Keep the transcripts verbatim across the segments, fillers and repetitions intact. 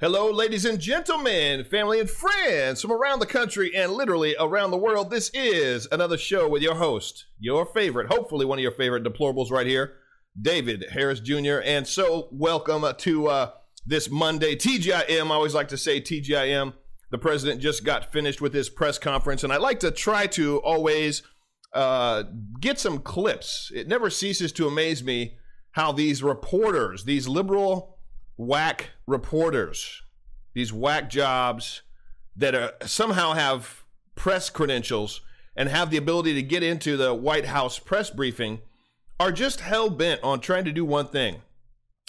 Hello, ladies and gentlemen, family and friends from around the country and literally around the world. This is another show with your host, your favorite, hopefully one of your favorite deplorables right here, David Harris Junior And so welcome to uh, this Monday. T G I M, I always like to say T G I M. The president just got finished with his press conference, and I like to try to always uh, get some clips. It never ceases to amaze me how these reporters, these liberal whack reporters, these whack jobs that are, somehow have press credentials and have the ability to get into the White House press briefing, are just hell-bent on trying to do one thing: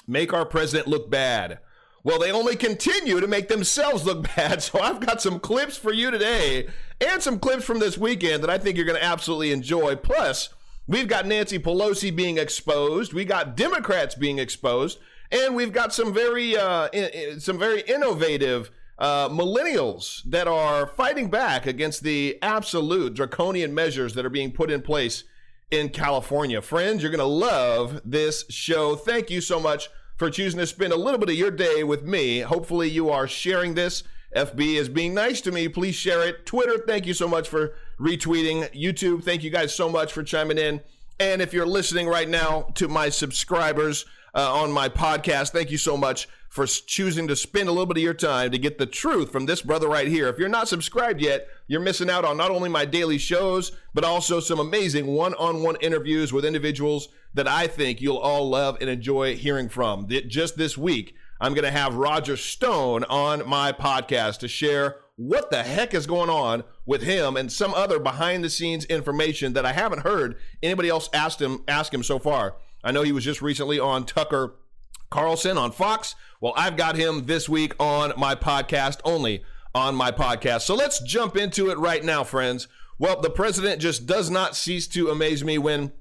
make our president look bad. Well, they only continue to make themselves look bad, so I've got some clips for you today and some clips from this weekend that I think you're going to absolutely enjoy. Plus, we've got Nancy Pelosi being exposed, we got Democrats being exposed, and we've got some very uh, in, some very innovative uh, millennials that are fighting back against the absolute draconian measures that are being put in place in California. Friends, you're going to love this show. Thank you so much for choosing to spend a little bit of your day with me. Hopefully you are sharing this. F B is being nice to me. Please share it. Twitter, thank you so much for retweeting. YouTube, thank you guys so much for chiming in. And if you're listening right now, to my subscribers, Uh, on my podcast, thank you so much for choosing to spend a little bit of your time to get the truth from this brother right here. If you're not subscribed yet, you're missing out on not only my daily shows, but also some amazing one-on-one interviews with individuals that I think you'll all love and enjoy hearing from. Just this week, I'm going to have Roger Stone on my podcast to share what the heck is going on with him and some other behind-the-scenes information that I haven't heard anybody else asked him, ask him so far. I know he was just recently on Tucker Carlson on Fox. Well, I've got him this week on my podcast, only on my podcast. So let's jump into it right now, friends. Well, the president just does not cease to amaze me when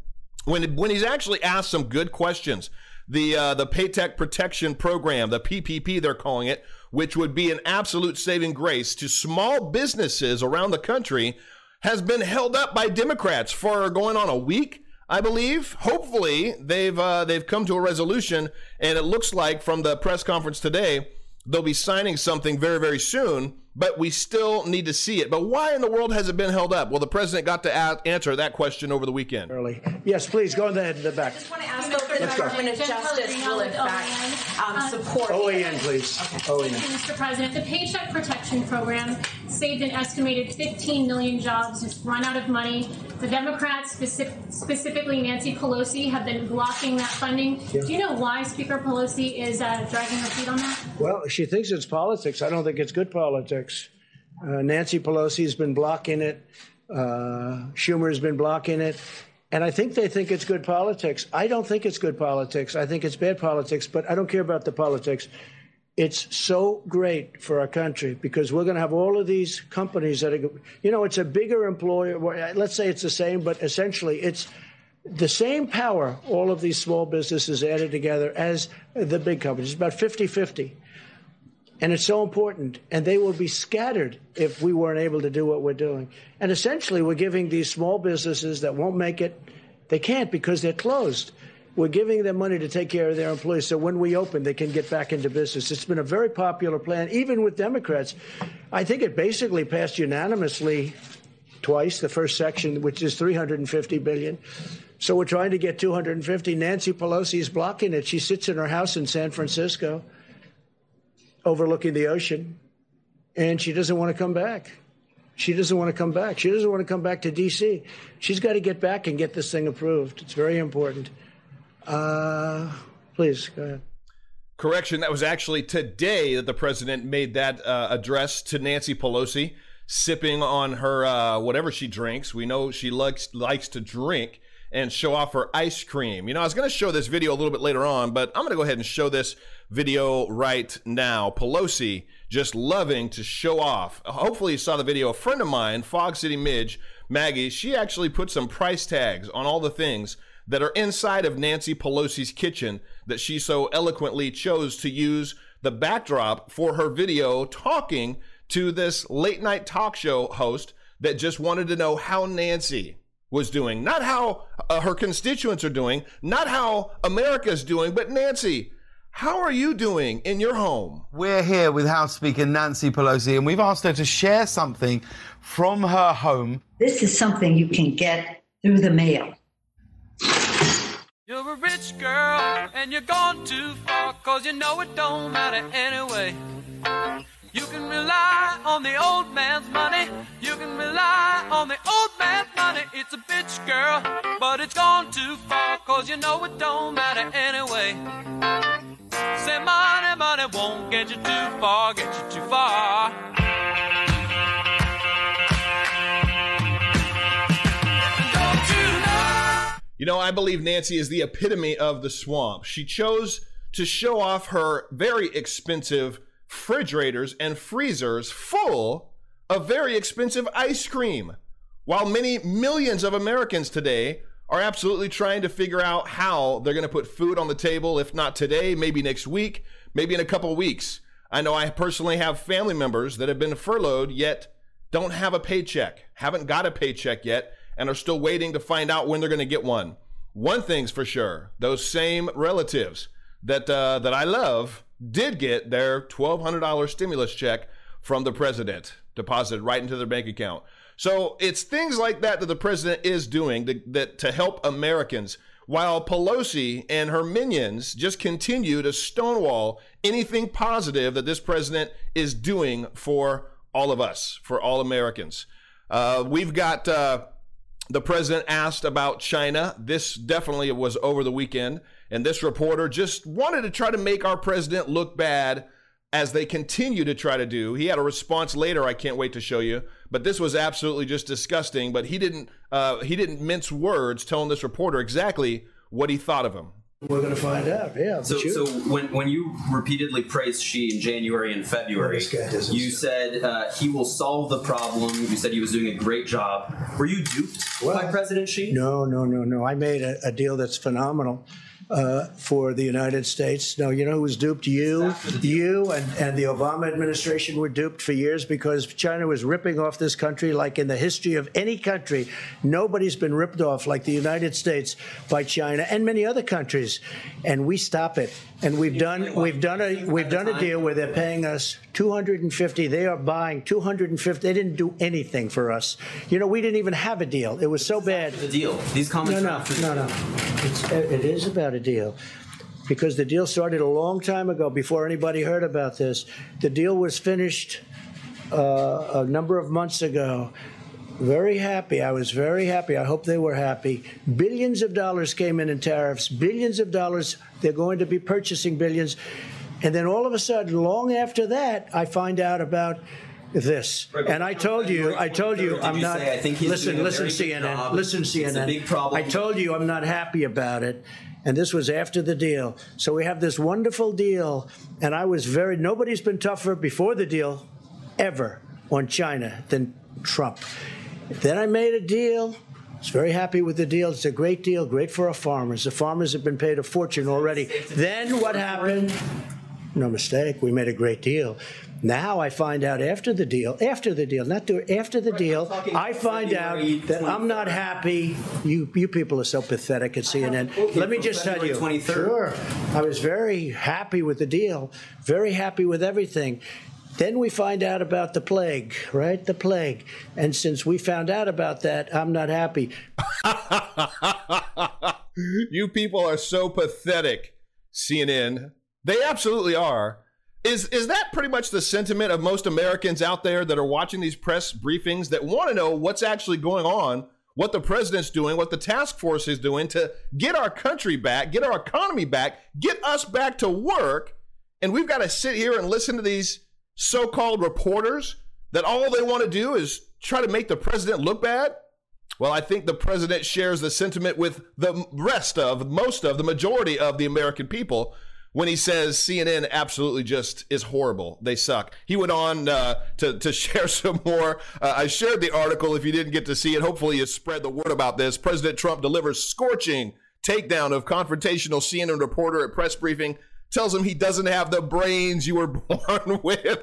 when, when he's actually asked some good questions. The uh, the Paycheck Protection Program, the P P P they're calling it, which would be an absolute saving grace to small businesses around the country, has been held up by Democrats for going on a week, I believe. Hopefully they've uh, they've come to a resolution, and it looks like from the press conference today, they'll be signing something very, very soon, but we still need to see it. But why in the world has it been held up? Well, the president got to ask, answer that question over the weekend. Early. Yes, please, go ahead in the back. I just want to ask if the Department of Justice will in fact um, support O A N, please. Okay. O A N. Thank you, Mister President. The Paycheck Protection Program saved an estimated fifteen million jobs. It's run out of money. The Democrats, specific, specifically Nancy Pelosi, have been blocking that funding. Yeah. Do you know why Speaker Pelosi is uh, dragging her feet on that? Well, she thinks it's politics. I don't think it's good politics. Uh, Nancy Pelosi has been blocking it. Uh, Schumer has been blocking it. And I think they think it's good politics. I don't think it's good politics. I think it's bad politics, but I don't care about the politics. It's so great for our country because we're going to have all of these companies that are, you know, it's a bigger employer. Let's say it's the same, but essentially it's the same power. All of these small businesses added together as the big companies. It's about fifty-fifty. And it's so important. And they will be scattered if we weren't able to do what we're doing. And essentially, we're giving these small businesses that won't make it, they can't because they're closed. We're giving them money to take care of their employees so when we open, they can get back into business. It's been a very popular plan, even with Democrats. I think it basically passed unanimously twice, the first section, which is three hundred fifty billion dollars. So we're trying to get two hundred fifty. Nancy Pelosi is blocking it. She sits in her house in San Francisco overlooking the ocean, and she doesn't want to come back. She doesn't want to come back. She doesn't want to come back to D C. She's got to get back and get this thing approved. It's very important. Uh, please go ahead. Correction. That was actually today that the president made that uh, address to Nancy Pelosi, sipping on her uh, whatever she drinks. We know she likes likes to drink and show off her ice cream. You know, I was going to show this video a little bit later on, but I'm going to go ahead and show this video right now. Pelosi just loving to show off. Hopefully you saw the video. A friend of mine, Fog City Midge, Maggie, she actually put some price tags on all the things that are inside of Nancy Pelosi's kitchen that she so eloquently chose to use the backdrop for her video talking to this late night talk show host that just wanted to know how Nancy was doing. Not how uh, her constituents are doing, not how America's doing, but Nancy, How are you doing in your home? We're here with House Speaker Nancy Pelosi, and we've asked her to share something from her home. This is something you can get through the mail. You're a rich girl, and you're gone too far, cause you know it don't matter anyway. You can rely on the old man's money. You can rely on the old man's money. It's a bitch, girl, but it's gone too far, cause you know it don't matter anyway. Say money, money won't get you too far, get you too far. You know, I believe Nancy is the epitome of the swamp. She chose to show off her very expensive refrigerators and freezers full of very expensive ice cream, while many millions of Americans today are absolutely trying to figure out how they're going to put food on the table, if not today, maybe next week, maybe in a couple weeks. I know I personally have family members that have been furloughed yet don't have a paycheck, haven't got a paycheck yet, and are still waiting to find out when they're going to get one. One thing's for sure, those same relatives that uh, that I love did get their twelve hundred dollars stimulus check from the president, deposited right into their bank account. So it's things like that that the president is doing to, that to help Americans, while Pelosi and her minions just continue to stonewall anything positive that this president is doing for all of us, for all Americans. Uh, we've got... Uh, The president asked about China. This definitely was over the weekend. And this reporter just wanted to try to make our president look bad, as they continue to try to do. He had a response later I can't wait to show you. But this was absolutely just disgusting. But he didn't uh, he didn't mince words telling this reporter exactly what he thought of him. We're going to find out, yeah. So, so when, when you repeatedly praised Xi in January and February, you said uh, he will solve the problem. You said he was doing a great job. Were you duped well, by President Xi? No, no, no, no. I made a, a deal that's phenomenal uh, for the United States. No, you know who was duped? You, you and, and the Obama administration were duped for years, because China was ripping off this country like in the history of any country. Nobody's been ripped off like the United States by China and many other countries. And we stop it. And we've done we've done a we've done a deal where they're paying us two hundred fifty. They are buying two hundred fifty. They didn't do anything for us. You know, we didn't even have a deal. It was so bad. The deal. These comments. No, no, no, no. It's, it is about a deal, because the deal started a long time ago before anybody heard about this. The deal was finished uh, a number of months ago. Very happy. I was very happy. I hope they were happy. Billions of dollars came in in tariffs. Billions of dollars. They're going to be purchasing billions. And then all of a sudden, long after that, I find out about this. Right, and I told you, I told you, I'm you not. Say, I think he's listen, listen, C N N. Listen, C N N. It's a big problem. I told you I'm not happy about it. And this was after the deal. So we have this wonderful deal. And I was very, nobody's been tougher before the deal ever on China than Trump. Then I made a deal. I was very happy with the deal. It's a great deal, great for our farmers. The farmers have been paid a fortune already. Then what happened? No mistake. We made a great deal. Now I find out after the deal, after the deal, not to, after the right, deal, I find out that I'm not happy. You you people are so pathetic at C N N. Okay, let me just February tell you. twenty-third. Sure. I was very happy with the deal, very happy with everything. Then we find out about the plague, right? The plague. And since we found out about that, I'm not happy. You people are so pathetic, C N N. They absolutely are. Is is that pretty much the sentiment of most Americans out there that are watching these press briefings that want to know what's actually going on, what the president's doing, what the task force is doing to get our country back, get our economy back, get us back to work? And we've got to sit here and listen to these so-called reporters that all they want to do is try to make the president look bad? Well, I think the president shares the sentiment with the rest of, most of, the majority of the American people when he says C N N absolutely just is horrible. They suck. He went on uh, to, to share some more. Uh, I shared the article if you didn't get to see it. Hopefully you spread the word about this. President Trump delivers scorching takedown of confrontational C N N reporter at press briefing. Tells him he doesn't have the brains you were born with.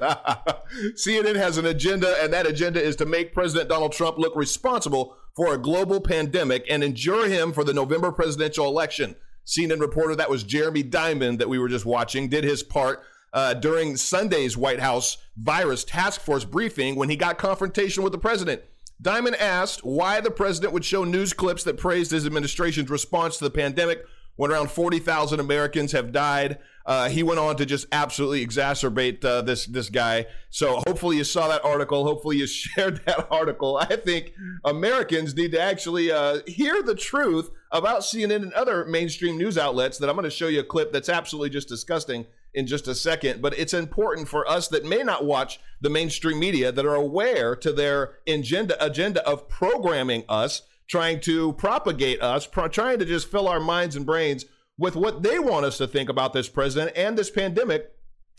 C N N has an agenda, and that agenda is to make President Donald Trump look responsible for a global pandemic and injure him for the November presidential election. C N N reporter, that was Jeremy Diamond that we were just watching, did his part uh, during Sunday's White House virus task force briefing when he got confrontation with the president. Diamond asked why the president would show news clips that praised his administration's response to the pandemic when around forty thousand Americans have died. Uh, he went on to just absolutely exacerbate uh, this this guy. So hopefully you saw that article. Hopefully you shared that article. I think Americans need to actually uh, hear the truth about C N N and other mainstream news outlets that I'm going to show you a clip that's absolutely just disgusting in just a second. But it's important for us that may not watch the mainstream media, that are aware to their agenda, agenda of programming us, trying to propagate us, pro- trying to just fill our minds and brains with what they want us to think about this president and this pandemic.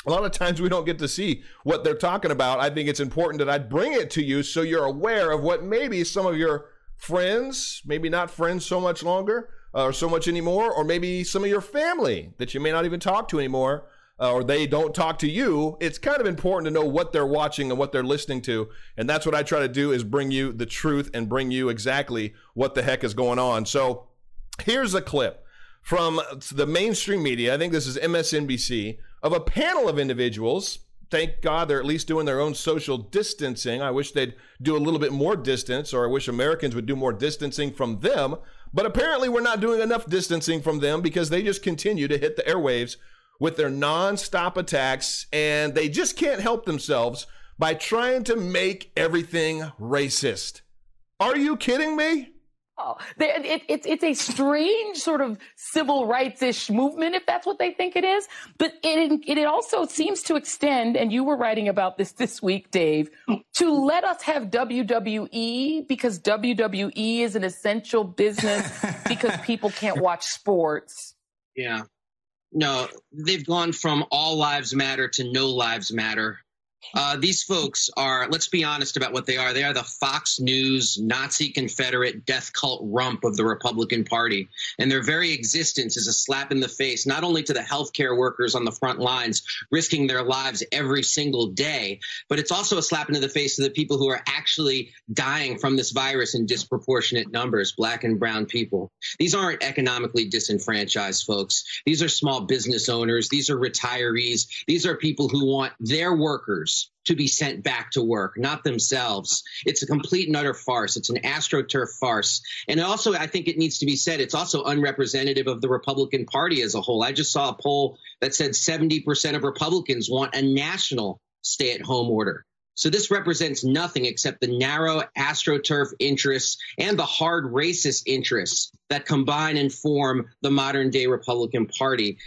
A lot of times we don't get to see what they're talking about. I think it's important that I bring it to you so you're aware of what maybe some of your friends, maybe not friends so much longer uh, or so much anymore, or maybe some of your family that you may not even talk to anymore, uh, or they don't talk to you. It's kind of important to know what they're watching and what they're listening to. And that's what I try to do, is bring you the truth and bring you exactly what the heck is going on. So here's a clip from the mainstream media, I think this is M S N B C, of a panel of individuals. Thank God they're at least doing their own social distancing. I wish they'd do a little bit more distance, or I wish Americans would do more distancing from them. But apparently we're not doing enough distancing from them, because they just continue to hit the airwaves with their nonstop attacks, and they just can't help themselves by trying to make everything racist. Are you kidding me? Oh, they, it, it, it's a strange sort of civil rights-ish movement, if that's what they think it is. But it, it also seems to extend, and you were writing about this this week, Dave, to let us have W W E because W W E is an essential business because people can't watch sports. Yeah. No, they've gone from all lives matter to no lives matter. Uh, these folks are, let's be honest about what they are. They are the Fox News, Nazi Confederate death cult rump of the Republican Party. And their very existence is a slap in the face, not only to the healthcare workers on the front lines risking their lives every single day, but it's also a slap into the face of the people who are actually dying from this virus in disproportionate numbers, black and brown people. These aren't economically disenfranchised folks. These are small business owners. These are retirees. These are people who want their workers to be sent back to work, not themselves. It's a complete and utter farce. It's an AstroTurf farce. And also, I think it needs to be said, it's also unrepresentative of the Republican Party as a whole. I just saw a poll that said seventy percent of Republicans want a national stay-at-home order. So this represents nothing except the narrow AstroTurf interests and the hard racist interests that combine and form the modern-day Republican Party.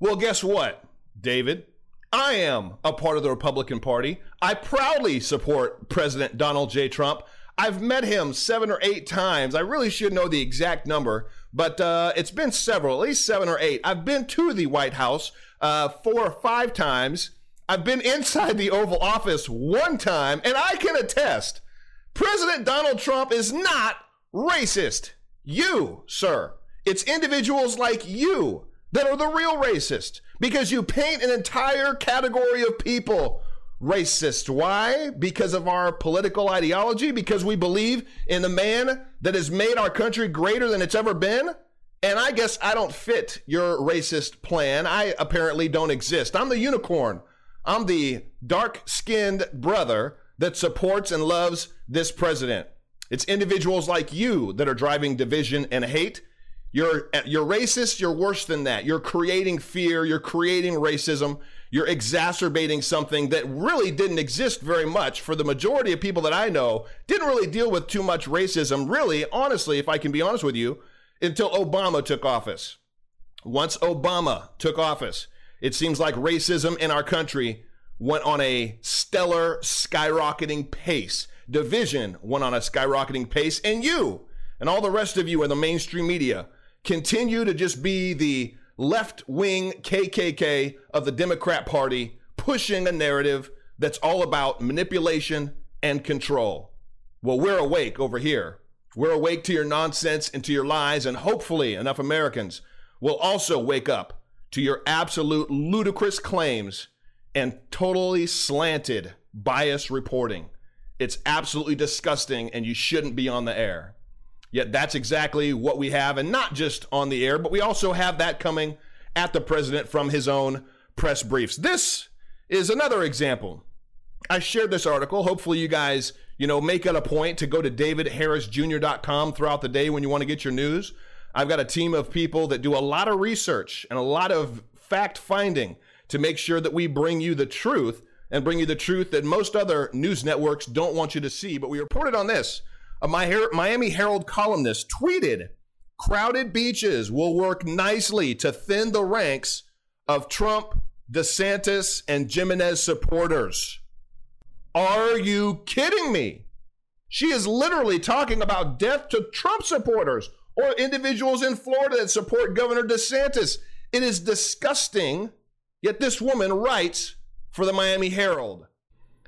Well, guess what, David? I am a part of the Republican Party. I proudly support President Donald J. Trump. I've met him seven or eight times. I really should know the exact number, but uh, it's been several, at least seven or eight. I've been to the White House uh, four or five times. I've been inside the Oval Office one time, and I can attest, President Donald Trump is not racist. You, sir. It's individuals like you that are the real racist, because you paint an entire category of people racist. Why? Because of our political ideology, because we believe in the man that has made our country greater than it's ever been. And I guess I don't fit your racist plan. I apparently don't exist. I'm the unicorn. I'm the dark-skinned brother that supports and loves this president. It's individuals like you that are driving division and hate. You're you're racist. You're worse than that. You're creating fear. You're creating racism. You're exacerbating something that really didn't exist very much for the majority of people that I know. Didn't really deal with too much racism, really, honestly, if I can be honest with you, until Obama took office. Once Obama took office, it seems like racism in our country went on a stellar, skyrocketing pace. Division went on a skyrocketing pace. And you and all the rest of you in the mainstream media continue to just be the left-wing K K K of the Democrat Party, pushing a narrative that's all about manipulation and control. Well, we're awake over here. We're awake to your nonsense and to your lies, and hopefully enough Americans will also wake up to your absolute ludicrous claims and totally slanted bias reporting. It's absolutely disgusting, and you shouldn't be on the air. Yet that's exactly what we have, and not just on the air, but we also have that coming at the president from his own press briefs. This is another example. I shared this article. Hopefully you guys, you know, make it a point to go to david harris junior dot com throughout the day when you want to get your news. I've got a team of people that do a lot of research and a lot of fact finding to make sure that we bring you the truth and bring you the truth that most other news networks don't want you to see. But we reported on this. A Miami Herald columnist tweeted, crowded beaches will work nicely to thin the ranks of Trump, DeSantis, and Jimenez supporters. Are you kidding me? She is literally talking about death to Trump supporters or individuals in Florida that support Governor DeSantis. It is disgusting, yet this woman writes for the Miami Herald.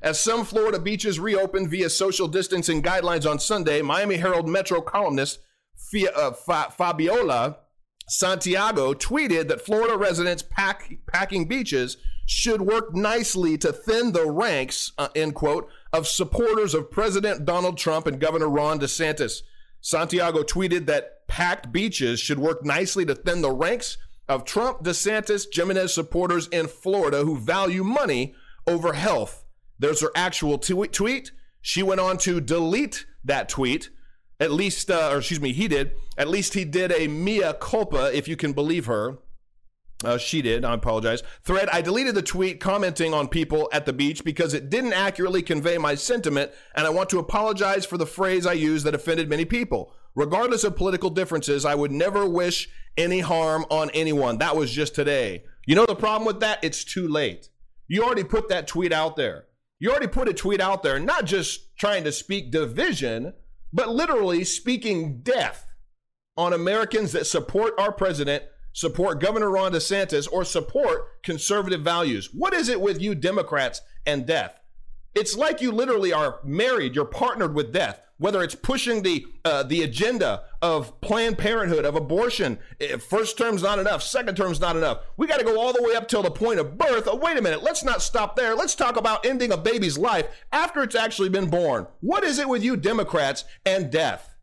As some Florida beaches reopened via social distancing guidelines on Sunday, Miami Herald Metro columnist Fabiola Santiago tweeted that Florida residents pack, packing beaches should work nicely to thin the ranks, uh, end quote, of supporters of President Donald Trump and Governor Ron DeSantis. Santiago tweeted that packed beaches should work nicely to thin the ranks of Trump, DeSantis, Jimenez supporters in Florida who value money over health. There's her actual tweet. She went on to delete that tweet. At least, uh, or excuse me, he did. At least he did a mea culpa, if you can believe her. Uh, she did, I apologize. Thread, I deleted the tweet commenting on people at the beach because it didn't accurately convey my sentiment, and I want to apologize for the phrase I used that offended many people. Regardless of political differences, I would never wish any harm on anyone. That was just today. You know the problem with that? It's too late. You already put that tweet out there. You already put a tweet out there, not just trying to speak division, but literally speaking death on Americans that support our president, support Governor Ron DeSantis, or support conservative values. What is it with you Democrats and death? It's like you literally are married, you're partnered with death, whether it's pushing the uh, the agenda of Planned Parenthood, of abortion. First term's not enough, second term's not enough. We gotta go all the way up till the point of birth. Oh, wait a minute, let's not stop there. Let's talk about ending a baby's life after it's actually been born. What is it with you Democrats and death?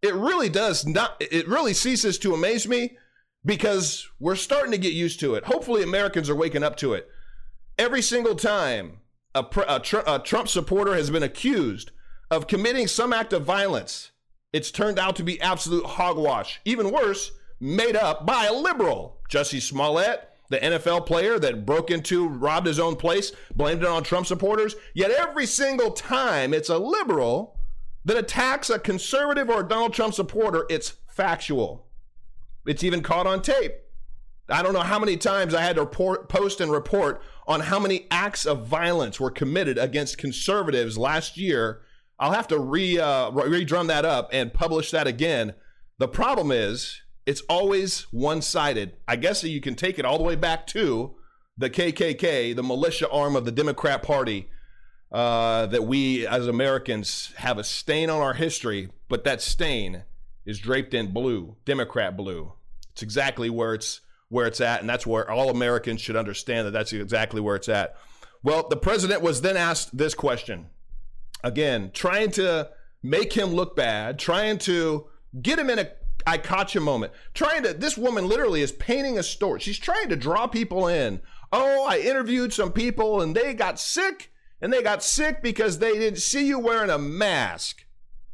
It really does not, it really ceases to amaze me because we're starting to get used to it. Hopefully Americans are waking up to it. Every single time a, a, tr- a Trump supporter has been accused of committing some act of violence, it's turned out to be absolute hogwash. Even worse, made up by a liberal. Jussie Smollett, the N F L player that broke into, robbed his own place, blamed it on Trump supporters. Yet every single time it's a liberal that attacks a conservative or a Donald Trump supporter, it's factual. It's even caught on tape. I don't know how many times I had to report, post and report on how many acts of violence were committed against conservatives last year. I'll have to re uh, redrum that up and publish that again. The problem is it's always one-sided. I guess you can take it all the way back to the K K K, the militia arm of the Democrat Party, uh, that we as Americans have a stain on our history, but that stain is draped in blue, Democrat blue. It's exactly where it's where it's at, and that's where all Americans should understand that that's exactly where it's at. Well, the president was then asked this question. Again, trying to make him look bad, trying to get him in a I gotcha moment, trying to, this woman literally is painting a story. She's trying to draw people in. Oh, I interviewed some people and they got sick and they got sick because they didn't see you wearing a mask.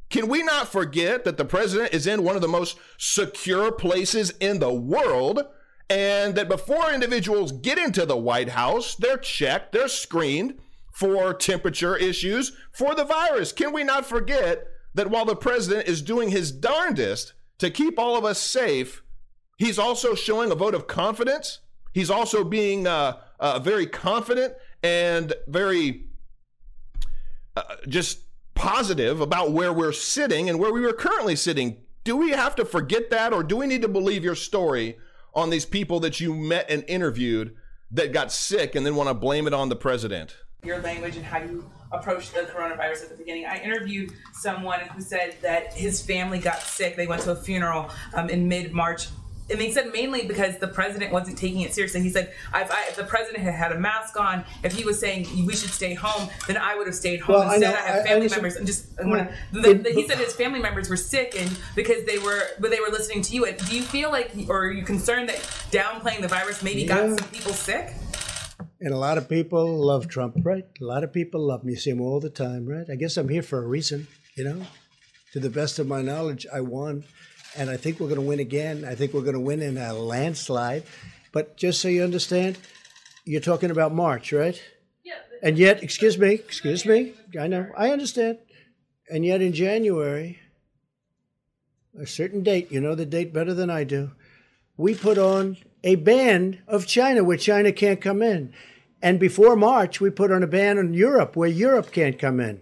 Can we not forget that the president is in one of the most secure places in the world, and that before individuals get into the White House, they're checked, they're screened for temperature issues, for the virus? Can we not forget that while the president is doing his darndest to keep all of us safe, he's also showing a vote of confidence? He's also being uh, uh, very confident and very uh, just positive about where we're sitting and where we were currently sitting. Do we have to forget that, or do we need to believe your story on these people that you met and interviewed that got sick and then want to blame it on the president? Your language and how you approach the coronavirus at the beginning. I interviewed someone who said that his family got sick. They went to a funeral um, in mid-March And they said mainly because the president wasn't taking it seriously. He said, I've, I, if the president had had a mask on, if he was saying we should stay home, then I would have stayed home. Well, Instead, I, I have family I, I members. I'm just. I'm gonna, the, the, he said his family members were sickened because they were, but they were listening to you. And do you feel like, or are you concerned that downplaying the virus maybe yeah. got some people sick? And a lot of people love Trump, right? A lot of people love me. You see him all the time, right? I guess I'm here for a reason, you know? To the best of my knowledge, I won. And I think we're going to win again. I think we're going to win in a landslide. But just so you understand, you're talking about March, right? Yeah. And yet, excuse me, excuse me. I know. I understand. And yet in January, a certain date, you know the date better than I do, we put on a ban of China where China can't come in. And before March, we put on a ban on Europe where Europe can't come in.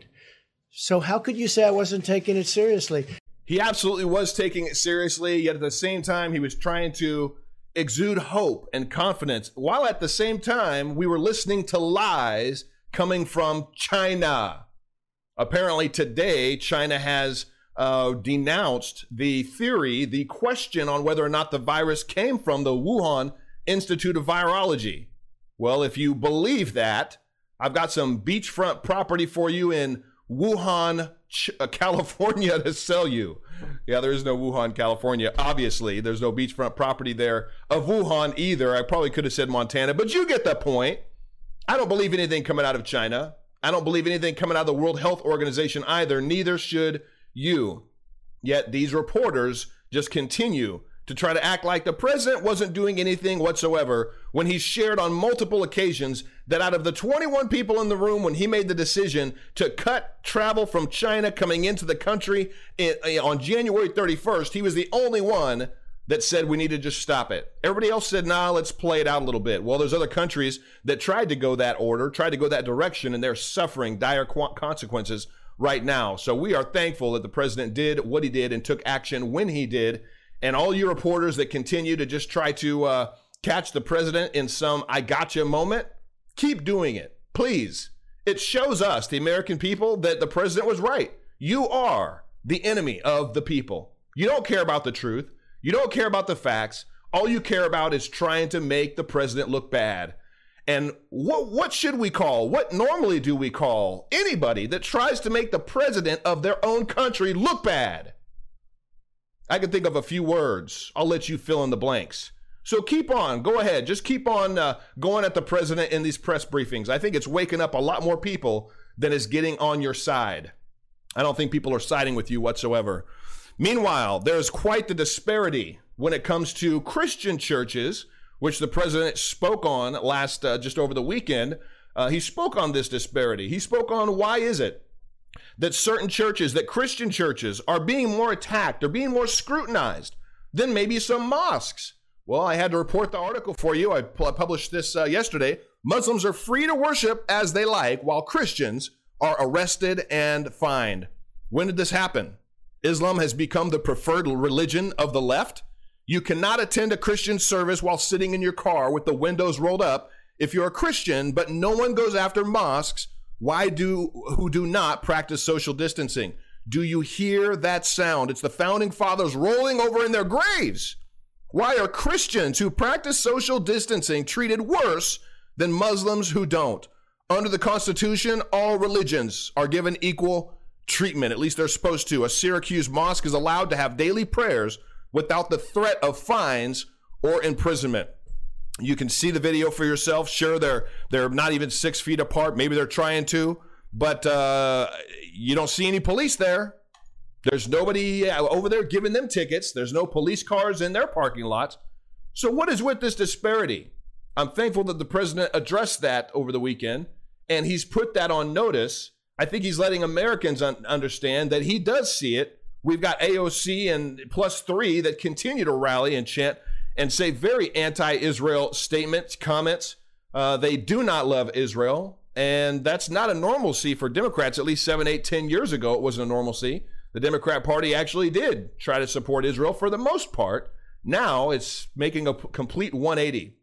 So how could you say I wasn't taking it seriously? He absolutely was taking it seriously, yet at the same time, he was trying to exude hope and confidence, while at the same time, we were listening to lies coming from China. Apparently today, China has uh, denounced the theory, the question on whether or not the virus came from the Wuhan Institute of Virology. Well, if you believe that, I've got some beachfront property for you in Wuhan, California to sell you. Yeah, there is no Wuhan, California. Obviously, there's no beachfront property there of Wuhan either. I probably could have said Montana, but you get the point. I don't believe anything coming out of China. I don't believe anything coming out of the World Health Organization either. Neither should you. Yet these reporters just continue to try to act like the president wasn't doing anything whatsoever when he shared on multiple occasions that out of the twenty-one people in the room when he made the decision to cut travel from China coming into the country on January thirty-first, he was the only one that said we need to just stop it. Everybody else said, nah, let's play it out a little bit. Well, there's other countries that tried to go that order, tried to go that direction, and they're suffering dire consequences right now. So we are thankful that the president did what he did and took action when he did. And all you reporters that continue to just try to uh, catch the president in some I gotcha moment, keep doing it, please. It shows us, the American people, that the president was right. You are the enemy of the people. You don't care about the truth. You don't care about the facts. All you care about is trying to make the president look bad. And what, what should we call, what normally do we call anybody that tries to make the president of their own country look bad? I can think of a few words. I'll let you fill in the blanks. So keep on. Go ahead. Just keep on uh, going at the president in these press briefings. I think it's waking up a lot more people than is getting on your side. I don't think people are siding with you whatsoever. Meanwhile, there's quite the disparity when it comes to Christian churches, which the president spoke on last, uh, just over the weekend. Uh, he spoke on this disparity. He spoke on why is it that certain churches, that Christian churches are being more attacked, are being more scrutinized than maybe some mosques. Well, I had to report the article for you. I published this uh, yesterday. Muslims are free to worship as they like, while Christians are arrested and fined. When did this happen? Islam has become the preferred religion of the left. You cannot attend a Christian service while sitting in your car with the windows rolled up if you're a Christian, but no one goes after mosques Why do who do not practice social distancing? Do you hear that sound? It's the founding fathers rolling over in their graves. Why are Christians who practice social distancing treated worse than Muslims who don't? Under the Constitution, all religions are given equal treatment. At least they're supposed to. A Syracuse mosque is allowed to have daily prayers without the threat of fines or imprisonment. You can see the video for yourself. Sure, they're they're not even six feet apart. Maybe they're trying to, but uh, you don't see any police there. There's nobody over there giving them tickets. There's no police cars in their parking lots. So what is with this disparity? I'm thankful that the president addressed that over the weekend, and he's put that on notice. I think he's letting Americans un- understand that he does see it. We've got A O C and plus three that continue to rally and chant and say very anti-Israel statements, comments. Uh, they do not love Israel, and that's not a normalcy for Democrats. At least seven, eight, ten years ago, it wasn't a normalcy. The Democrat Party actually did try to support Israel for the most part. Now it's making a p- complete one eighty.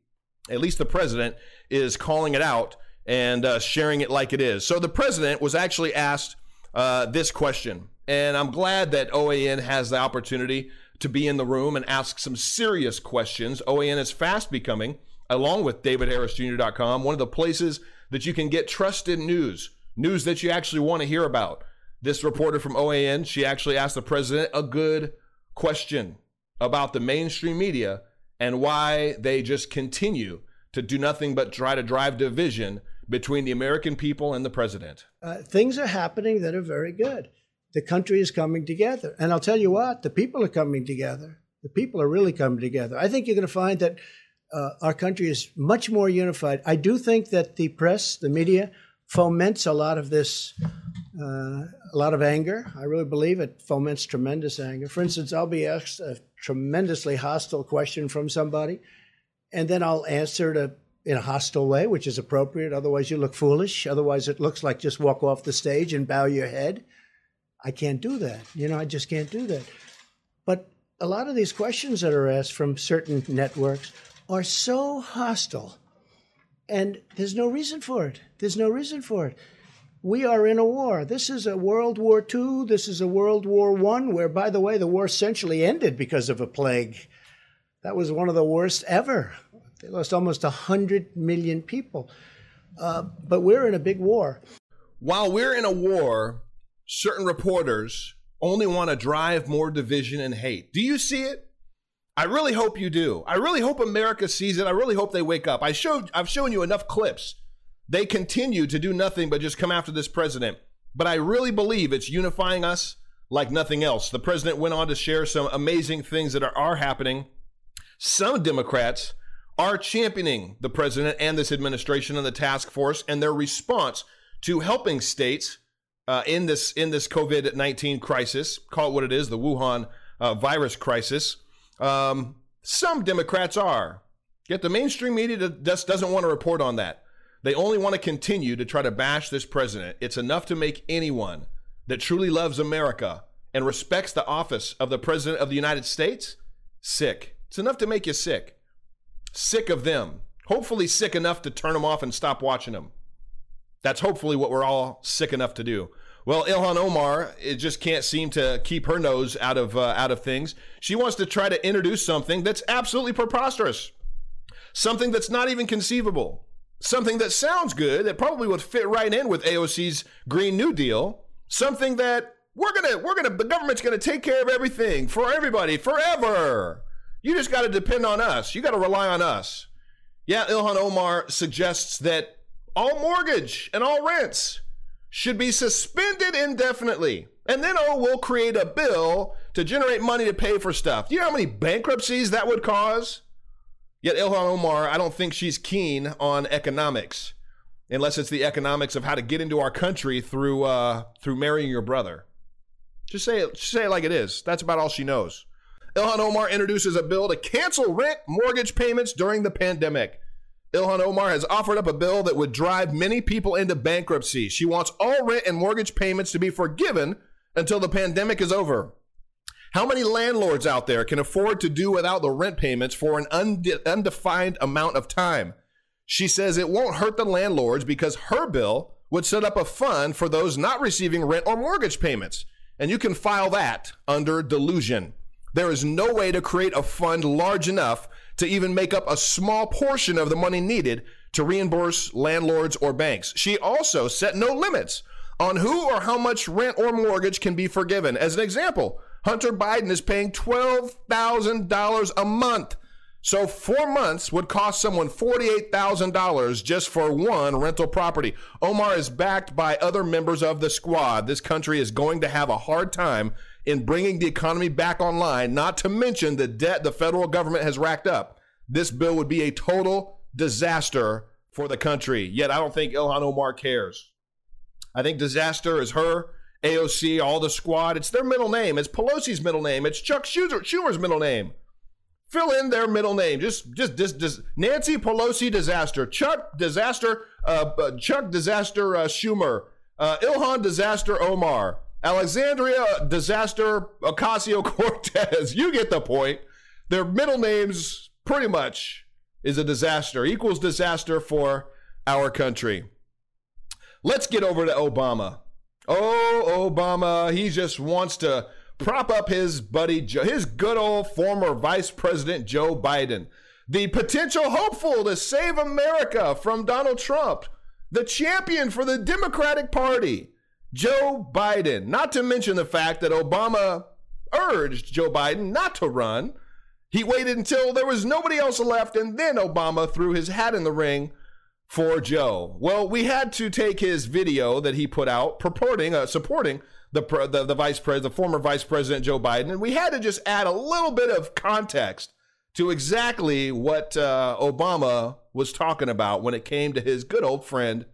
At least the president is calling it out and uh, sharing it like it is. So the president was actually asked uh, this question, and I'm glad that O A N has the opportunity to be in the room and ask some serious questions. O A N is fast becoming, along with David Harris Jr dot com, one of the places that you can get trusted news, news that you actually want to hear about. This reporter from O A N, she actually asked the president a good question about the mainstream media and why they just continue to do nothing but try to drive division between the American people and the president. Uh, things are happening that are very good. The country is coming together. And I'll tell you what, the people are coming together. The people are really coming together. I think you're going to find that uh, our country is much more unified. I do think that the press, the media, foments a lot of this, uh, a lot of anger. I really believe it foments tremendous anger. For instance, I'll be asked a tremendously hostile question from somebody, and then I'll answer it a, in a hostile way, which is appropriate. Otherwise, you look foolish. Otherwise, it looks like just walk off the stage and bow your head. I can't do that. You know, I just can't do that. But a lot of these questions that are asked from certain networks are so hostile. And there's no reason for it. There's no reason for it. We are in a war. This is a World War Two. This is a World War One, where, by the way, the war essentially ended because of a plague. That was one of the worst ever. They lost almost one hundred million people. Uh, but we're in a big war. While we're in a war, certain reporters only want to drive more division and hate. Do you see it? I really hope you do. I really hope America sees it. I really hope they wake up. I showed, I've shown you enough clips. They continue to do nothing but just come after this president. But I really believe it's unifying us like nothing else. The president went on to share some amazing things that are, are happening. Some Democrats are championing the president and this administration and the task force and their response to helping states uh, in this in this COVID nineteen crisis, call it what it is, the Wuhan uh, virus crisis. Um, some Democrats are, yet the mainstream media just doesn't want to report on that. They only want to continue to try to bash this president. It's enough to make anyone that truly loves America and respects the office of the president of the United States sick. It's enough to make you sick. Sick of them. Hopefully sick enough to turn them off and stop watching them. That's hopefully what we're all sick enough to do. Well, Ilhan Omar, it just can't seem to keep her nose out of uh, out of things. She wants to try to introduce something that's absolutely preposterous, something that's not even conceivable, something that sounds good, that probably would fit right in with A O C's Green New Deal, something that we're gonna we're gonna the government's gonna take care of everything for everybody forever. You just got to depend on us. You got to rely on us. Yeah, Ilhan Omar suggests that all mortgage and all rents should be suspended indefinitely. And then, oh, we'll create a bill to generate money to pay for stuff. Do you know how many bankruptcies that would cause? Yet Ilhan Omar, I don't think she's keen on economics, unless it's the economics of how to get into our country through uh, through marrying your brother. Just say it, just say it like it is. That's about all she knows. Ilhan Omar introduces a bill to cancel rent mortgage payments during the pandemic. Ilhan Omar has offered up a bill that would drive many people into bankruptcy. She wants all rent and mortgage payments to be forgiven until the pandemic is over. How many landlords out there can afford to do without the rent payments for an undefined amount of time? She says it won't hurt the landlords because her bill would set up a fund for those not receiving rent or mortgage payments. And you can file that under delusion. There is no way to create a fund large enough to even make up a small portion of the money needed to reimburse landlords or banks. She also set no limits on who or how much rent or mortgage can be forgiven. As an example, Hunter Biden is paying twelve thousand dollars a month. So four months would cost someone forty-eight thousand dollars just for one rental property. Omar is backed by other members of the squad. This country is going to have a hard time in bringing the economy back online, not to mention the debt the federal government has racked up. This bill would be a total disaster for the country. Yet I don't think Ilhan Omar cares. I think disaster is her, A O C, all the squad. It's their middle name. It's Pelosi's middle name. It's Chuck Schumer's middle name. Fill in their middle name. Just, just, just, just Nancy Pelosi disaster, Chuck disaster, uh, Chuck disaster uh, Schumer, uh, Ilhan disaster Omar, Alexandria disaster Ocasio-Cortez. You get the point. Their middle names pretty much is a disaster, equals disaster for our country. Let's get over to Obama. Oh, Obama, he just wants to prop up his buddy, Joe, his good old former Vice President Joe Biden, the potential hopeful to save America from Donald Trump, the champion for the Democratic Party, Joe Biden. Not to mention the fact that Obama urged Joe Biden not to run. He waited until there was nobody else left, and then Obama threw his hat in the ring for Joe. Well, we had to take his video that he put out purporting, uh, supporting the, the the vice president, the former Vice President Joe Biden, and we had to just add a little bit of context to exactly what uh, Obama was talking about when it came to his good old friend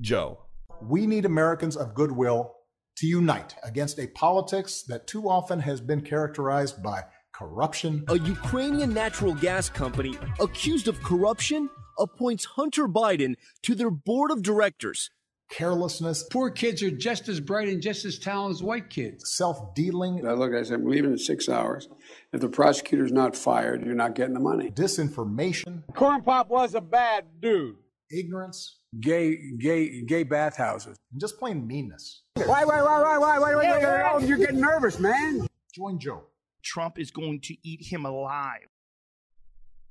Joe. We need Americans of goodwill to unite against a politics that too often has been characterized by corruption. A Ukrainian natural gas company accused of corruption appoints Hunter Biden to their board of directors. Carelessness. Poor kids are just as bright and just as talented as white kids. Self-dealing. I look, I said, I'm leaving in six hours. If the prosecutor's not fired, you're not getting the money. Disinformation. Corn Pop was a bad dude. Ignorance. Gay, gay, gay bathhouses. And just plain meanness. Why, why, why, why, why, why, why, why, why, you're getting nervous, man. Join Joe. Trump is going to eat him alive.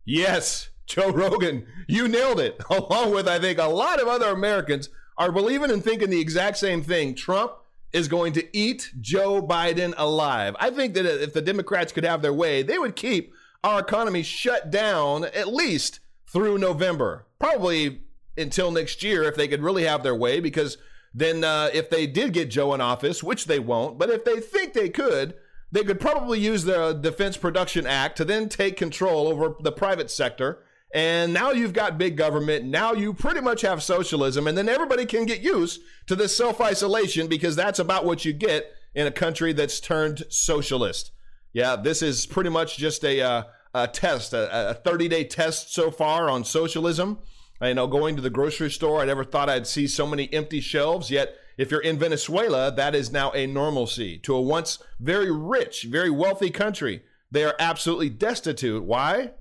Yes, Joe Rogan, you nailed it. Along with, I think, a lot of other Americans are believing and thinking the exact same thing. Trump is going to eat Joe Biden alive. I think that if the Democrats could have their way, they would keep our economy shut down at least through November, probably until next year if they could really have their way, because then uh, if they did get Joe in office, which they won't, but if they think they could, they could probably use the Defense Production Act to then take control over the private sector. And now you've got big government. Now you pretty much have socialism. And then everybody can get used to this self-isolation, because that's about what you get in a country that's turned socialist. Yeah, this is pretty much just a, uh, a test, a, a thirty-day test so far on socialism. You know, going to the grocery store, I never thought I'd see so many empty shelves, yet if you're in Venezuela, that is now a normalcy to a once very rich, very wealthy country. They are absolutely destitute. Why?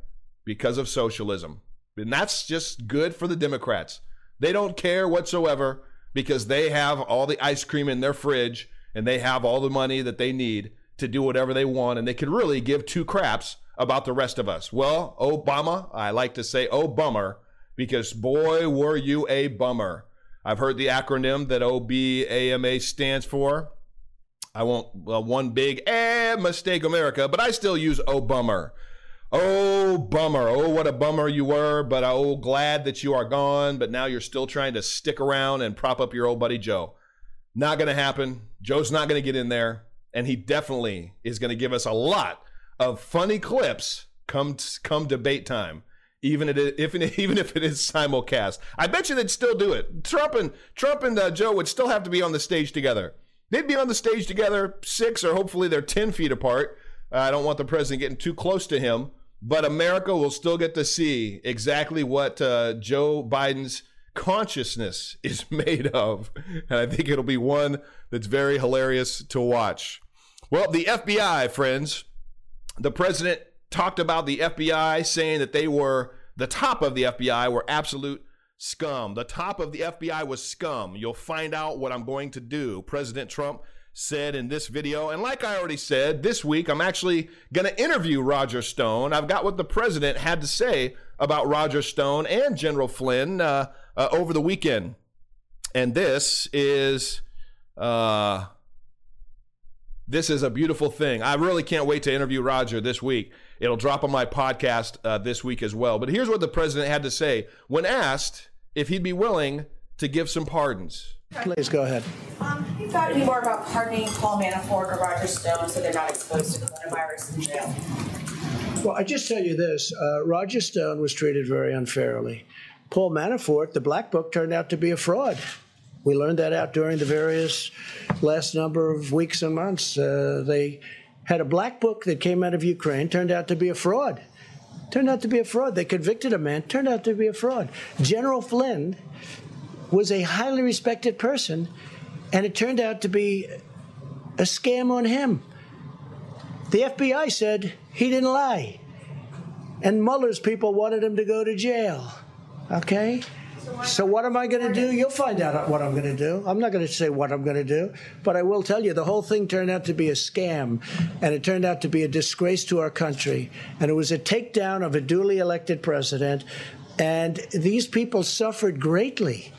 Because of socialism. And that's just good for the Democrats. They don't care whatsoever, because they have all the ice cream in their fridge and they have all the money that they need to do whatever they want, and they can really give two craps about the rest of us. Well, Obama, I like to say, oh, bummer, because boy, were you a bummer. I've heard the acronym that O B A M A stands for. I won't, well, one big eh, mistake America, but I still use oh, bummer. Oh, bummer. Oh, what a bummer you were, but oh, glad that you are gone, but now you're still trying to stick around and prop up your old buddy Joe. Not going to happen. Joe's not going to get in there, and he definitely is going to give us a lot of funny clips come come debate time. Even if it, even if it is simulcast, I bet you they'd still do it. Trump and Trump and uh, Joe would still have to be on the stage together. They'd be on the stage together, six or hopefully they're ten feet apart. Uh, I don't want the president getting too close to him, but America will still get to see exactly what uh, Joe Biden's consciousness is made of, and I think it'll be one that's very hilarious to watch. Well, the F B I, friends, the president talked about the F B I, saying that they were, the top of the F B I were absolute scum. The top of the F B I was scum. You'll find out what I'm going to do, President Trump said in this video. And like I already said, this week I'm actually going to interview Roger Stone. I've got what the president had to say about Roger Stone and General Flynn uh, uh, over the weekend. And this is... Uh, This is a beautiful thing. I really can't wait to interview Roger this week. It'll drop on my podcast uh, this week as well. But here's what the president had to say when asked if he'd be willing to give some pardons. Please go ahead. Um, have you thought any more about pardoning Paul Manafort or Roger Stone so they're not exposed to coronavirus in jail? Well, I just tell you this. Uh, Roger Stone was treated very unfairly. Paul Manafort, the black book, turned out to be a fraud. We learned that out during the various last number of weeks and months. Uh, they had a black book that came out of Ukraine, turned out to be a fraud. Turned out to be a fraud. They convicted a man, turned out to be a fraud. General Flynn was a highly respected person, and it turned out to be a scam on him. The F B I said he didn't lie, and Mueller's people wanted him to go to jail, okay? So what am I going to do? You'll find out what I'm going to do. I'm not going to say what I'm going to do, but I will tell you the whole thing turned out to be a scam, and it turned out to be a disgrace to our country, and it was a takedown of a duly elected president, and these people suffered greatly.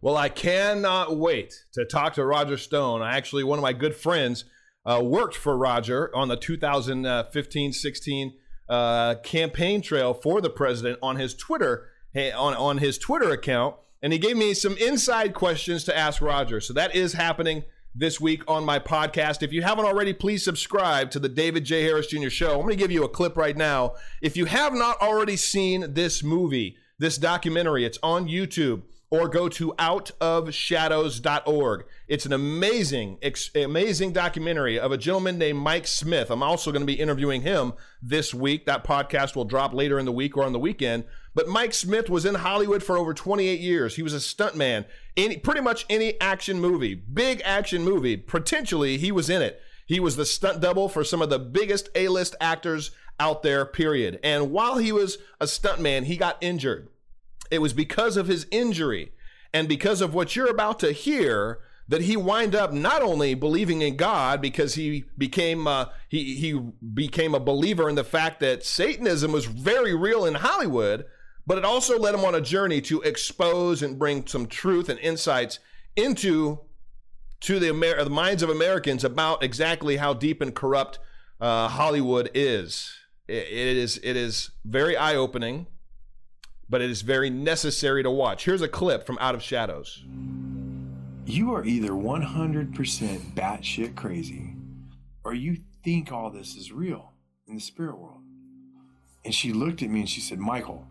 Well, I cannot wait to talk to Roger Stone. Actually, one of my good friends uh, worked for Roger on the two thousand fifteen sixteen uh, campaign trail for the president on his Twitter Hey, on, on his Twitter account, and he gave me some inside questions to ask Roger. So that is happening this week on my podcast. If you haven't already, please subscribe to the David J. Harris Junior Show. I'm going to give you a clip right now. If you have not already seen this movie, this documentary, it's on YouTube, or go to out of shadows dot org. It's an amazing, ex- amazing documentary of a gentleman named Mike Smith. I'm also going to be interviewing him this week. That podcast will drop later in the week or on the weekend. But Mike Smith was in Hollywood for over twenty-eight years. He was a stuntman in pretty much any action movie, big action movie. Potentially, he was in it. He was the stunt double for some of the biggest A-list actors out there, period. And while he was a stuntman, he got injured. It was because of his injury and because of what you're about to hear that he wound up not only believing in God, because he became uh, he he became a believer in the fact that Satanism was very real in Hollywood, but it also led him on a journey to expose and bring some truth and insights into to the, Amer- the minds of Americans about exactly how deep and corrupt uh, Hollywood is. It, it is. It is very eye-opening, but it is very necessary to watch. Here's a clip from Out of Shadows. You are either one hundred percent batshit crazy, or you think all this is real in the spirit world. And she looked at me and she said, Michael,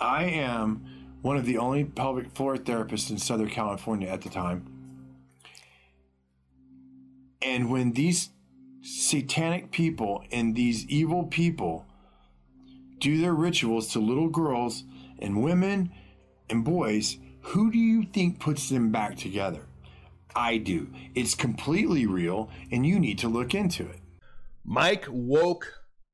I am one of the only pelvic floor therapists in Southern California at the time. And when these satanic people and these evil people do their rituals to little girls and women and boys, who do you think puts them back together? I do. It's completely real, and you need to look into it. Mike woke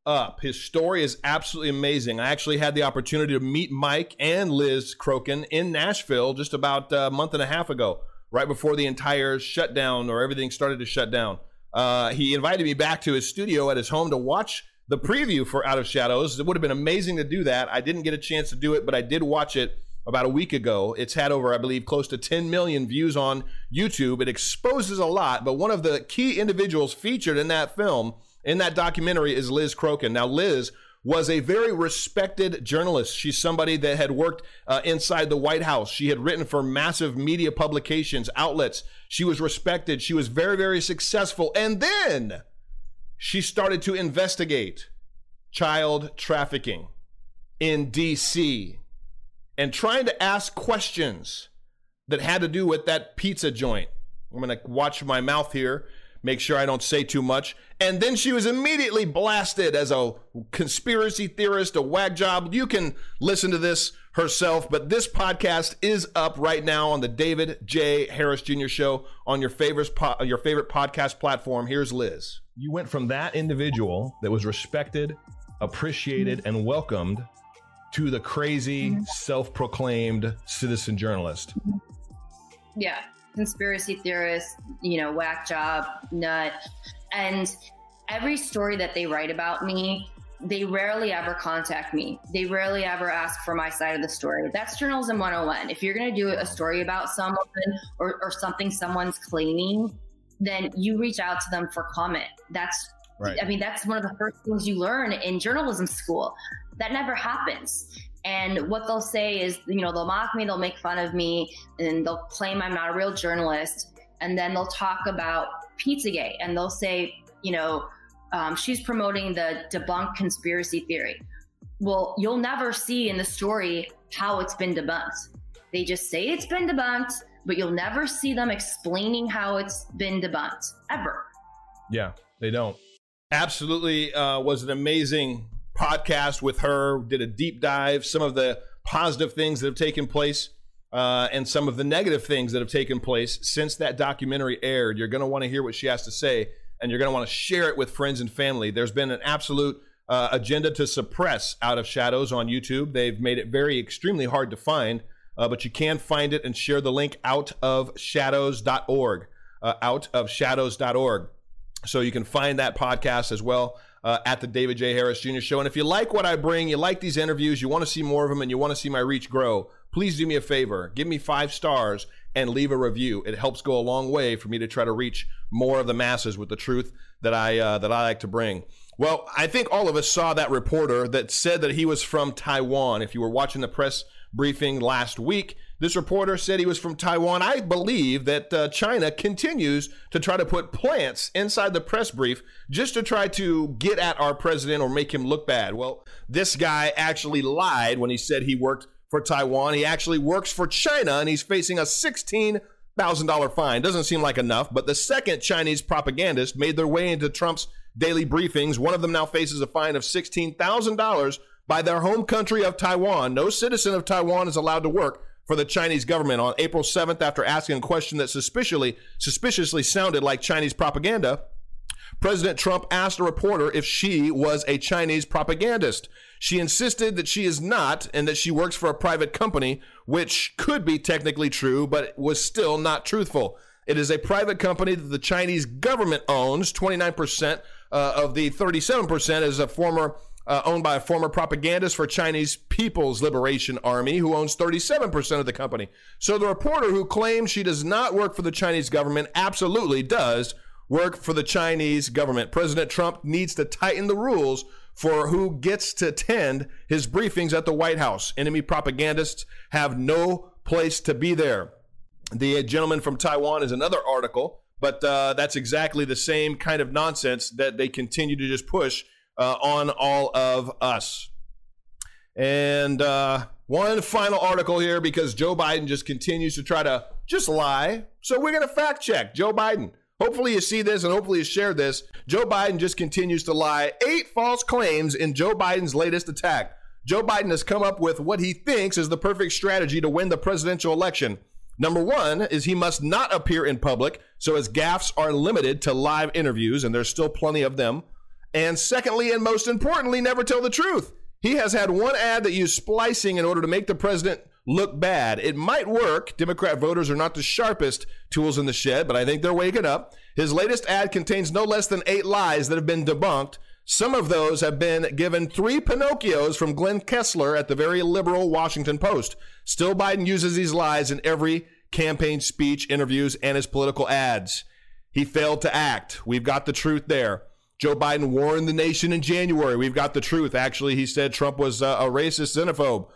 up. His story is absolutely amazing. I actually had the opportunity to meet Mike and Liz Crokin in Nashville just about a month and a half ago, right before the entire shutdown or everything started to shut down. Uh, he invited me back to his studio at his home to watch the preview for Out of Shadows. It would have been amazing to do that. I didn't get a chance to do it, but I did watch it about a week ago. It's had over, I believe, close to ten million views on YouTube. It exposes a lot, but one of the key individuals featured in that film, in that documentary, is Liz Crokin. Now, Liz was a very respected journalist. She's somebody that had worked uh, inside the White House. She had written for massive media publications, outlets. She was respected. She was very, very successful. And then she started to investigate child trafficking in D C and trying to ask questions that had to do with that pizza joint. I'm going to watch my mouth here, make sure I don't say too much. And then she was immediately blasted as a conspiracy theorist, a whack job. You can listen to this herself, but this podcast is up right now on the David J. Harris Junior Show on your favorite po- your favorite podcast platform. Here's Liz. You went from that individual that was respected, appreciated, and welcomed to the crazy, self-proclaimed citizen journalist. Yeah, conspiracy theorist, you know, whack job, nut. And every story that they write about me, they rarely ever contact me. They rarely ever ask for my side of the story. That's journalism one oh one. If you're going to do a story about someone or, or something someone's claiming, then you reach out to them for comment. That's right. I mean, that's one of the first things you learn in journalism school. That never happens. And what they'll say is, you know, they'll mock me, they'll make fun of me, and they'll claim I'm not a real journalist. And then they'll talk about Pizzagate and they'll say, you know, um, she's promoting the debunked conspiracy theory. Well, you'll never see in the story how it's been debunked. They just say it's been debunked, but you'll never see them explaining how it's been debunked, ever. Yeah, they don't. Absolutely uh, was an amazing podcast with her, did a deep dive, some of the positive things that have taken place uh, and some of the negative things that have taken place since that documentary aired. You're going to want to hear what she has to say, and you're going to want to share it with friends and family. There's been an absolute uh, agenda to suppress Out of Shadows on YouTube. They've made it very extremely hard to find. uh, but you can find it and share the link, out of shadows dot org, uh, out of shadows dot org. So you can find that podcast as well uh, at the David J. Harris Junior Show. And if you like what I bring, you like these interviews, you want to see more of them, and you want to see my reach grow, please do me a favor. Give me five stars and leave a review. It helps go a long way for me to try to reach more of the masses with the truth that I uh, that I like to bring. Well, I think all of us saw that reporter that said that he was from Taiwan. If you were watching the press briefing last week, this reporter said he was from Taiwan. I believe that uh, China continues to try to put plants inside the press brief just to try to get at our president or make him look bad. Well, this guy actually lied when he said he worked for Taiwan. He actually works for China, and he's facing a sixteen thousand dollars fine. Doesn't seem like enough, but the second Chinese propagandist made their way into Trump's daily briefings. One of them now faces a fine of sixteen thousand dollars by their home country of Taiwan. No citizen of Taiwan is allowed to work for the Chinese government. On April seventh, after asking a question that suspiciously, suspiciously sounded like Chinese propaganda, President Trump asked a reporter if she was a Chinese propagandist. She insisted that she is not, and that she works for a private company, which could be technically true, but was still not truthful. It is a private company that the Chinese government owns. twenty-nine percent uh, of the thirty-seven percent is a former uh, owned by a former propagandist for Chinese People's Liberation Army, who owns thirty-seven percent of the company. So the reporter who claims she does not work for the Chinese government absolutely does work for the Chinese government. President Trump needs to tighten the rules for who gets to attend his briefings at the White House. Enemy propagandists have no place to be there. The gentleman from Taiwan is another article, but uh, that's exactly the same kind of nonsense that they continue to just push uh, on all of us. And uh, one final article here, because Joe Biden just continues to try to just lie. So we're going to fact check Joe Biden. Hopefully you see this, and hopefully you share this. Joe Biden just continues to lie. Eight false claims in Joe Biden's latest attack. Joe Biden has come up with what he thinks is the perfect strategy to win the presidential election. Number one is he must not appear in public, so his gaffes are limited to live interviews, and there's still plenty of them. And secondly, and most importantly, never tell the truth. He has had one ad that used splicing in order to make the president look bad. It might work. Democrat voters are not the sharpest tools in the shed, but I think they're waking up. His latest ad contains no less than eight lies that have been debunked. Some of those have been given three Pinocchios from Glenn Kessler at the very liberal Washington Post. Still, Biden uses these lies in every campaign speech, interviews, and his political ads. He failed to act. We've got the truth there. Joe Biden warned the nation in January. We've got the truth. Actually, he said Trump was uh, a racist xenophobe.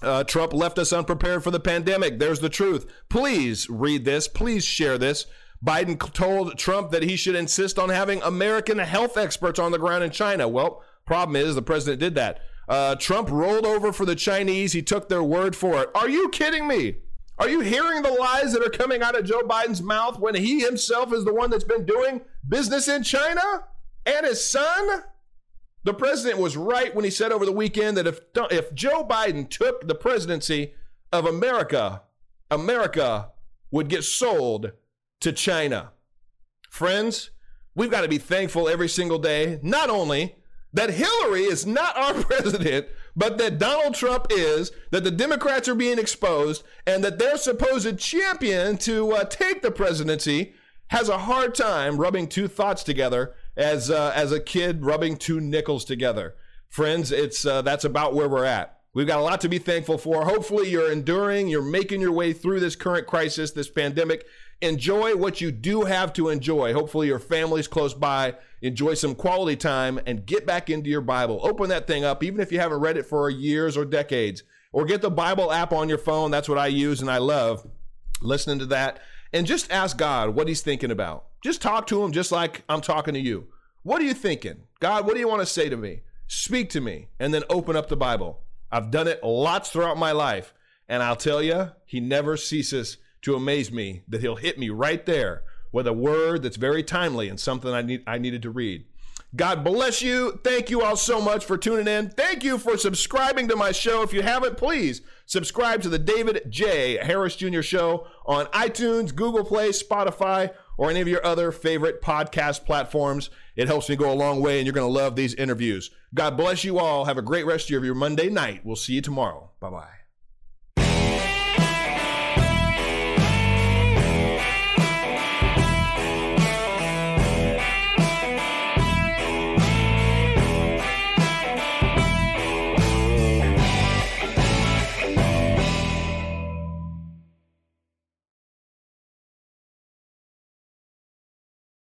Uh, Trump left us unprepared for the pandemic. There's the truth. Please read this. Please share this. Biden told Trump that he should insist on having American health experts on the ground in China. Well, problem is the president did that. Uh, Trump rolled over for the Chinese. He took their word for it. Are you kidding me? Are you hearing the lies that are coming out of Joe Biden's mouth when he himself is the one that's been doing business in China and his son? The president was right when he said over the weekend that if, if Joe Biden took the presidency of America, America would get sold to China. Friends, we've got to be thankful every single day, not only that Hillary is not our president, but that Donald Trump is, that the Democrats are being exposed, and that their supposed champion to uh, take the presidency has a hard time rubbing two thoughts together as uh, as a kid rubbing two nickels together. Friends, it's uh, that's about where we're at. We've got a lot to be thankful for. Hopefully you're enduring, you're making your way through this current crisis, this pandemic. Enjoy what you do have to enjoy. Hopefully your family's close by. Enjoy some quality time and get back into your Bible. Open that thing up, even if you haven't read it for years or decades. Or get the Bible app on your phone. That's what I use and I love listening to that. And just ask God what he's thinking about. Just talk to him just like I'm talking to you. What are you thinking? God, what do you want to say to me? Speak to me. And then open up the Bible. I've done it lots throughout my life. And I'll tell you, he never ceases to amaze me that he'll hit me right there with a word that's very timely and something I need I needed to read. God bless you. Thank you all so much for tuning in. Thank you for subscribing to my show. If you haven't, please subscribe to the David J. Harris Junior Show on iTunes, Google Play, Spotify, or any of your other favorite podcast platforms. It helps me go a long way, and you're going to love these interviews. God bless you all. Have a great rest of your Monday night. We'll see you tomorrow. Bye-bye.